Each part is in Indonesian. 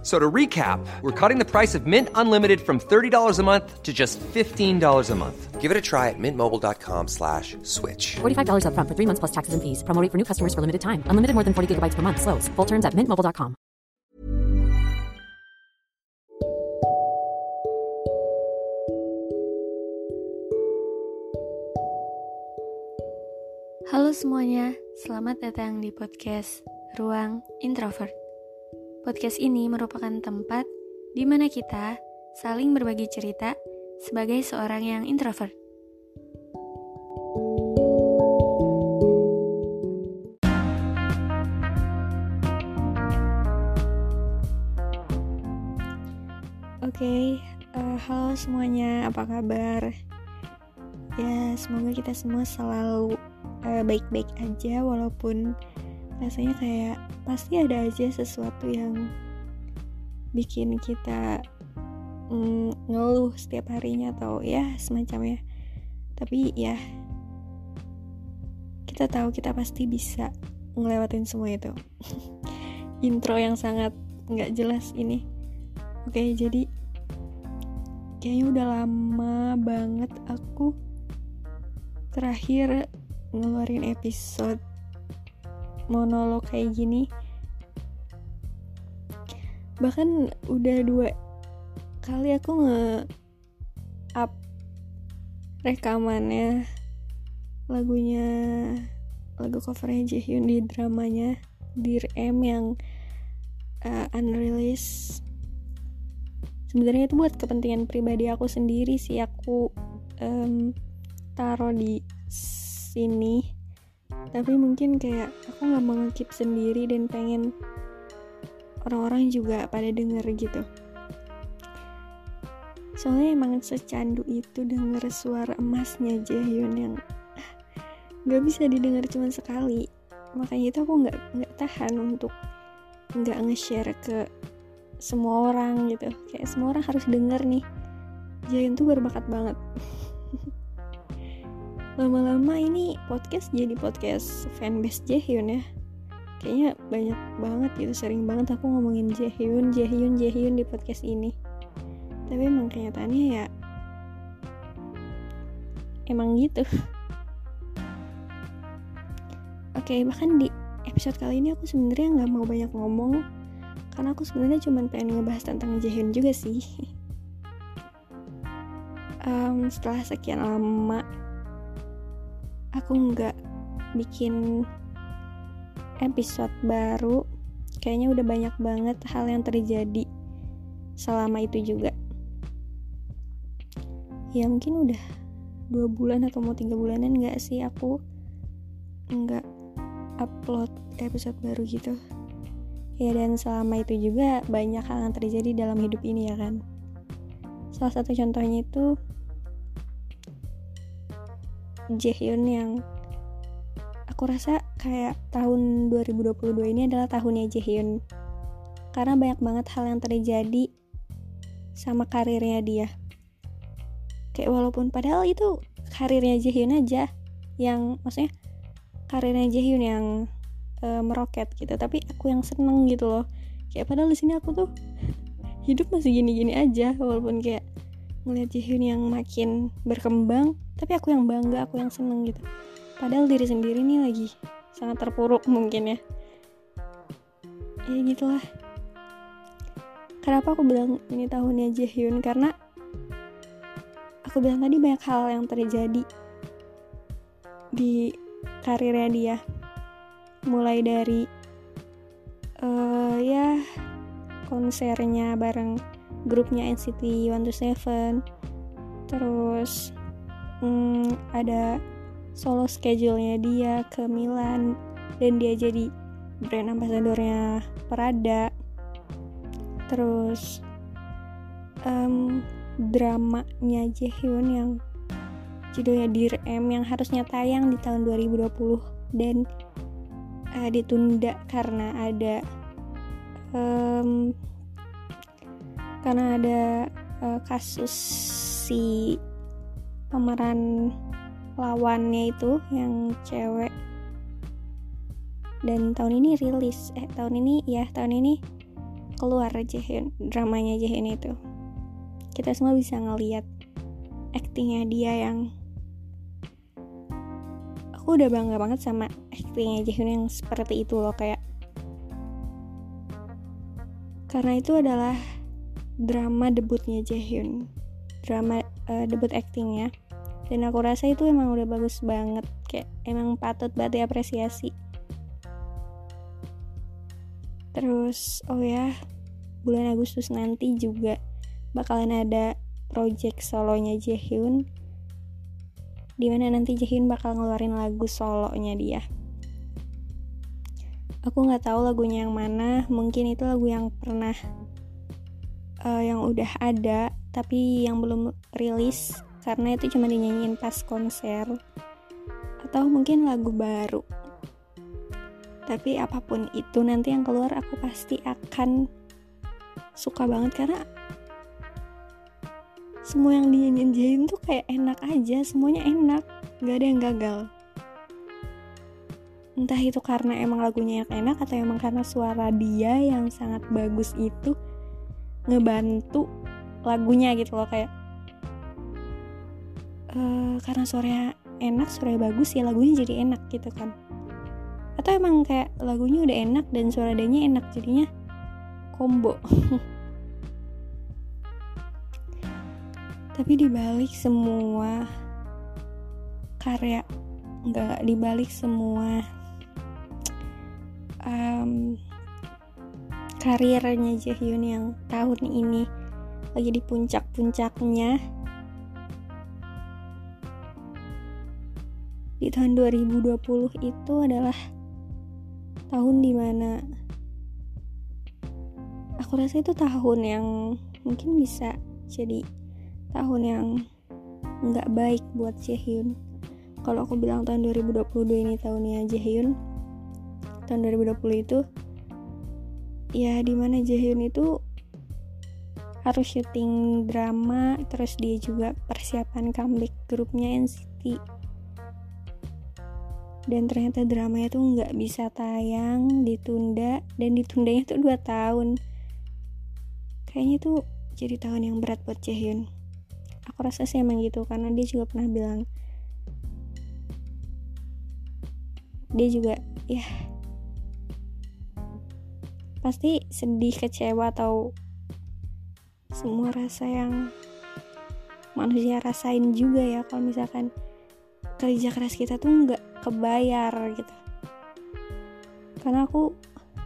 So to recap, we're cutting the price of Mint Unlimited from $30 a month to just $15 a month. Give it a try at mintmobile.com/switch. $45 up front for 3 months plus taxes and fees. Promo rate for new customers for limited time. Unlimited more than 40 gigabytes per month. Slows full terms at mintmobile.com. Halo semuanya, selamat datang di podcast Ruang Introvert. Podcast ini merupakan tempat di mana kita saling berbagi cerita sebagai seorang yang introvert. Halo semuanya, apa kabar? Ya, semoga kita semua selalu baik-baik aja, walaupun rasanya kayak pasti ada aja sesuatu yang bikin kita ngeluh setiap harinya atau ya semacamnya. Tapi ya kita tahu kita pasti bisa ngelewatin semua itu. Intro yang sangat gak jelas ini. Oke, jadi kayaknya udah lama banget aku terakhir ngeluarin episode monolog kayak gini. Bahkan udah 2 kali aku nge-up rekamannya, lagunya, lagu covernya Jaehyun di dramanya Dear M yang unreleased. Sebenarnya itu buat kepentingan pribadi aku sendiri sih, aku taruh di sini, tapi mungkin kayak aku gak mau nge-keep sendiri dan pengen orang-orang juga pada denger gitu. Soalnya emang secandu itu denger suara emasnya Jaehyun yang gak bisa didengar cuma sekali. Makanya itu aku gak tahan untuk gak nge-share ke semua orang gitu. Kayak semua orang harus denger nih, Jaehyun tuh berbakat banget. Lama-lama ini podcast jadi podcast fanbase Jaehyun ya. Kayaknya banyak banget gitu, sering banget aku ngomongin Jaehyun di podcast ini. Tapi emang kenyataannya ya emang gitu. Oke, bahkan di episode kali ini aku sebenarnya gak mau banyak ngomong, karena aku sebenarnya cuma pengen ngebahas tentang Jaehyun juga sih. Setelah sekian lama aku nggak bikin episode baru, kayaknya udah banyak banget hal yang terjadi selama itu juga. Ya mungkin udah 2 bulan atau mau 3 bulanan nggak sih aku nggak upload episode baru gitu. Ya, dan selama itu juga banyak hal yang terjadi dalam hidup ini ya kan. Salah satu contohnya itu Jaehyun yang aku rasa kayak tahun 2022 ini adalah tahunnya Jaehyun, karena banyak banget hal yang terjadi sama karirnya dia. Kayak walaupun padahal itu karirnya Jaehyun aja yang, maksudnya karirnya Jaehyun yang meroket gitu, tapi aku yang seneng gitu loh. Kayak padahal di sini aku tuh hidup masih gini-gini aja, walaupun kayak ngeliat Jaehyun yang makin berkembang, tapi aku yang bangga, aku yang seneng gitu. Padahal diri sendiri nih lagi sangat terpuruk mungkin ya. Ya gitulah. Kenapa aku bilang ini tahunnya Jaehyun? Karena aku bilang tadi banyak hal yang terjadi di karirnya dia, mulai dari konsernya bareng grupnya NCT 127, terus ada solo schedule-nya dia ke Milan dan dia jadi brand ambassador-nya Prada, terus dramanya Jaehyun yang judulnya Dear M yang harusnya tayang di tahun 2020 dan ditunda karena ada kasus si pemeran lawannya itu yang cewek, dan tahun ini keluar Jaehyun, dramanya Jaehyun itu. Kita semua bisa ngelihat aktingnya dia yang aku udah bangga banget sama aktingnya Jaehyun yang seperti itu loh, kayak karena itu adalah drama debutnya Jaehyun, drama debut aktingnya, dan aku rasa itu emang udah bagus banget, kayak emang patut banget diapresiasi. Terus bulan Agustus nanti juga bakalan ada project solonya Jaehyun, dimana nanti Jaehyun bakal ngeluarin lagu solonya dia. Aku nggak tahu lagunya yang mana, mungkin itu lagu yang pernah yang udah ada tapi yang belum rilis karena itu cuma dinyanyiin pas konser, atau mungkin lagu baru. Tapi apapun itu nanti yang keluar, aku pasti akan suka banget karena semua yang dinyanyiin Jaehyun tuh kayak enak aja, semuanya enak, nggak ada yang gagal. Entah itu karena emang lagunya yang enak atau emang karena suara dia yang sangat bagus itu ngebantu lagunya gitu loh, kayak karena suaranya enak, suaranya bagus ya lagunya jadi enak gitu kan. Atau emang kayak lagunya udah enak dan suara dianya enak, jadinya combo. Tapi dibalik semua karirnya Jaehyun yang tahun ini lagi di puncak-puncaknya, di tahun 2020 itu adalah tahun dimana aku rasa itu tahun yang mungkin bisa jadi tahun yang nggak baik buat Jaehyun. Kalau aku bilang tahun 2022 ini tahunnya Jaehyun, tahun 2020 itu ya dimana Jaehyun itu harus syuting drama, terus dia juga persiapan comeback grupnya NCT, dan ternyata dramanya tuh nggak bisa tayang, ditunda, dan ditundanya tuh 2 tahun. Kayaknya tuh jadi tahun yang berat buat Jaehyun. Aku rasa sih emang gitu, karena dia juga pernah bilang dia juga ya pasti sedih, kecewa, atau semua rasa yang manusia rasain juga ya kalau misalkan kerja keras kita tuh nggak kebayar gitu. Karena aku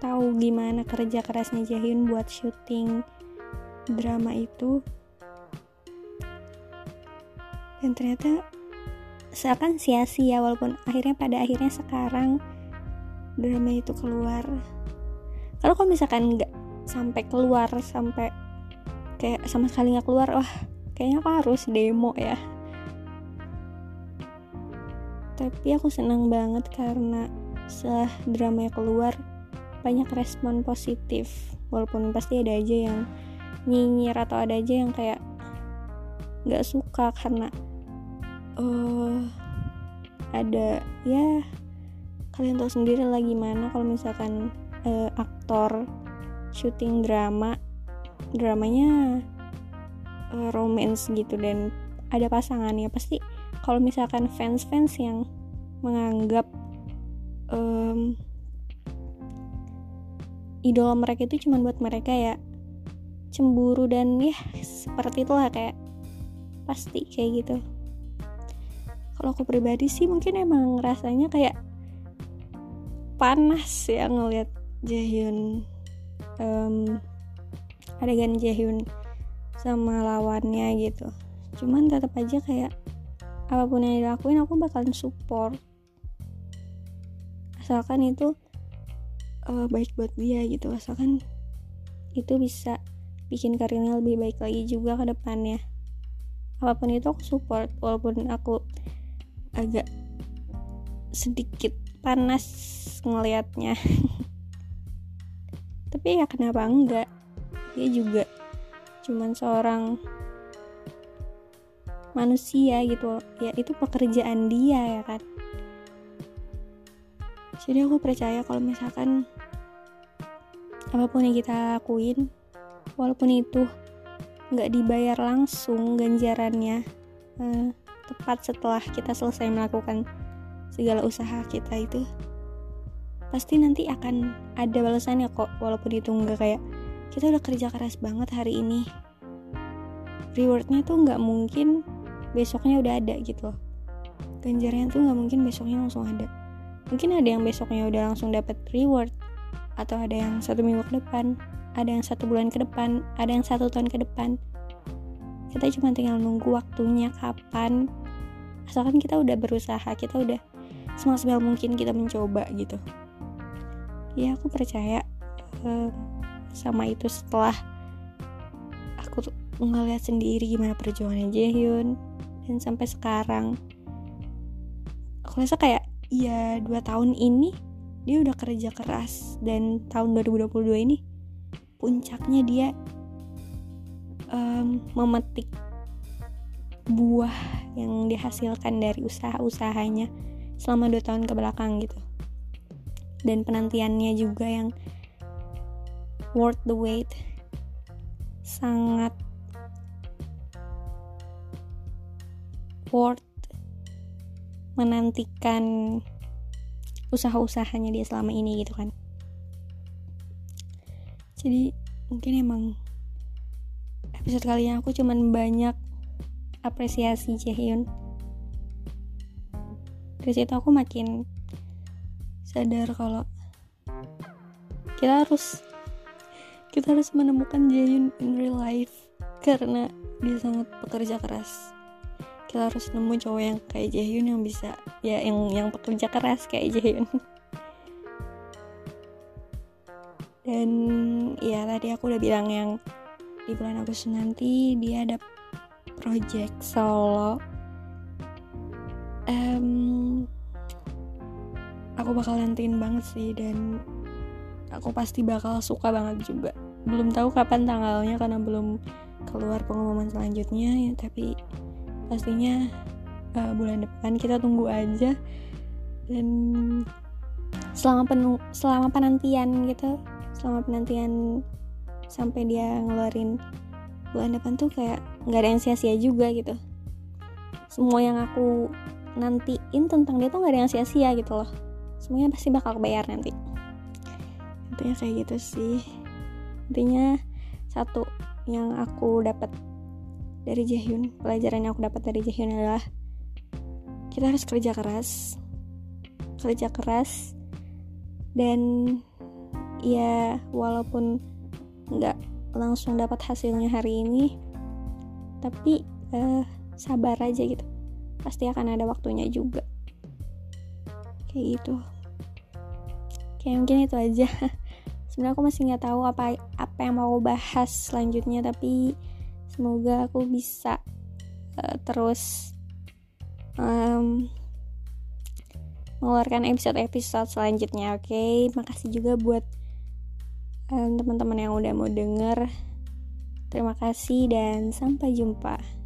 tahu gimana kerja kerasnya Jaehyun buat syuting drama itu, dan ternyata seakan sia-sia walaupun akhirnya pada akhirnya sekarang drama itu keluar. Kalau misalkan nggak sampai keluar, sampai kayak sama sekali nggak keluar, wah kayaknya aku harus demo ya. Tapi aku senang banget karena setelah dramanya keluar banyak respon positif, walaupun pasti ada aja yang nyinyir atau ada aja yang kayak nggak suka karena ada ya kalian tahu sendiri lah gimana kalau misalkan aktor syuting dramanya romance gitu dan ada pasangannya, pasti kalau misalkan fans yang menganggap idola mereka itu cuma buat mereka ya cemburu, dan ya seperti itulah, kayak pasti kayak gitu. Kalau aku pribadi sih mungkin emang rasanya kayak panas ya ngelihat Jaehyun, adegan Jaehyun sama lawannya gitu. Cuman tetap aja kayak apapun yang dilakuin aku bakalan support, asalkan itu baik buat dia gitu, asalkan itu bisa bikin karirnya lebih baik lagi juga ke depannya. Apapun itu aku support, walaupun aku agak sedikit panas ngelihatnya. Tapi ya kenapa enggak? Dia juga cuman seorang manusia gitu, ya itu pekerjaan dia ya kan. Jadi aku percaya kalau misalkan apapun yang kita lakuin, walaupun itu nggak dibayar langsung ganjarannya, tepat setelah kita selesai melakukan segala usaha kita itu, pasti nanti akan ada balasannya kok. Walaupun itu nggak kayak kita udah kerja keras banget hari ini, rewardnya tuh nggak mungkin besoknya udah ada gitu loh. Ganjarannya tuh nggak mungkin besoknya langsung ada. Mungkin ada yang besoknya udah langsung dapat reward, atau ada yang 1 minggu ke depan, ada yang 1 bulan ke depan, ada yang 1 tahun ke depan. Kita cuma tinggal nunggu waktunya kapan, asalkan kita udah berusaha, kita udah semaksimal mungkin kita mencoba gitu. Ya aku percaya sama itu setelah aku ngeliat sendiri gimana perjuangannya Jaehyun. Dan sampai sekarang aku rasa kayak ya 2 tahun ini dia udah kerja keras, dan tahun 2022 ini puncaknya dia memetik buah yang dihasilkan dari usaha-usahanya selama 2 tahun kebelakang gitu. Dan penantiannya juga yang worth the wait, sangat worth menantikan usaha-usahanya dia selama ini gitu kan. Jadi mungkin emang episode kali ini aku cuman banyak apresiasi Jaehyun. Dari situ aku makin sadar kalau kita harus menemukan Jaehyun in real life, karena dia sangat pekerja keras. Kita harus nemu cowok yang kayak Jaehyun, yang bisa ya yang pekerja keras kayak Jaehyun. Dan ya tadi aku udah bilang yang di bulan Agustus nanti dia ada project solo. Aku bakal nantiin banget sih, dan aku pasti bakal suka banget juga. Belum tahu kapan tanggalnya karena belum keluar pengumuman selanjutnya ya, tapi pastinya bulan depan, kita tunggu aja. Dan selama penantian gitu, selama penantian sampai dia ngeluarin bulan depan tuh kayak gak ada yang sia-sia juga gitu. Semua yang aku nantiin tentang dia tuh gak ada yang sia-sia gitu loh. Semuanya pasti bakal kebayar nanti. Intinya kayak gitu sih. Intinya satu yang aku dapat dari Jaehyun, pelajaran yang aku dapat dari Jaehyun adalah kita harus kerja keras, dan ya walaupun nggak langsung dapat hasilnya hari ini, tapi sabar aja gitu, pasti akan ada waktunya juga kayak gitu. Kayak mungkin itu aja. Sebenarnya aku masih nggak tahu apa yang mau bahas selanjutnya, tapi semoga aku bisa terus mengeluarkan episode-episode selanjutnya. Oke, makasih juga buat teman-teman yang udah mau denger. Terima kasih dan sampai jumpa.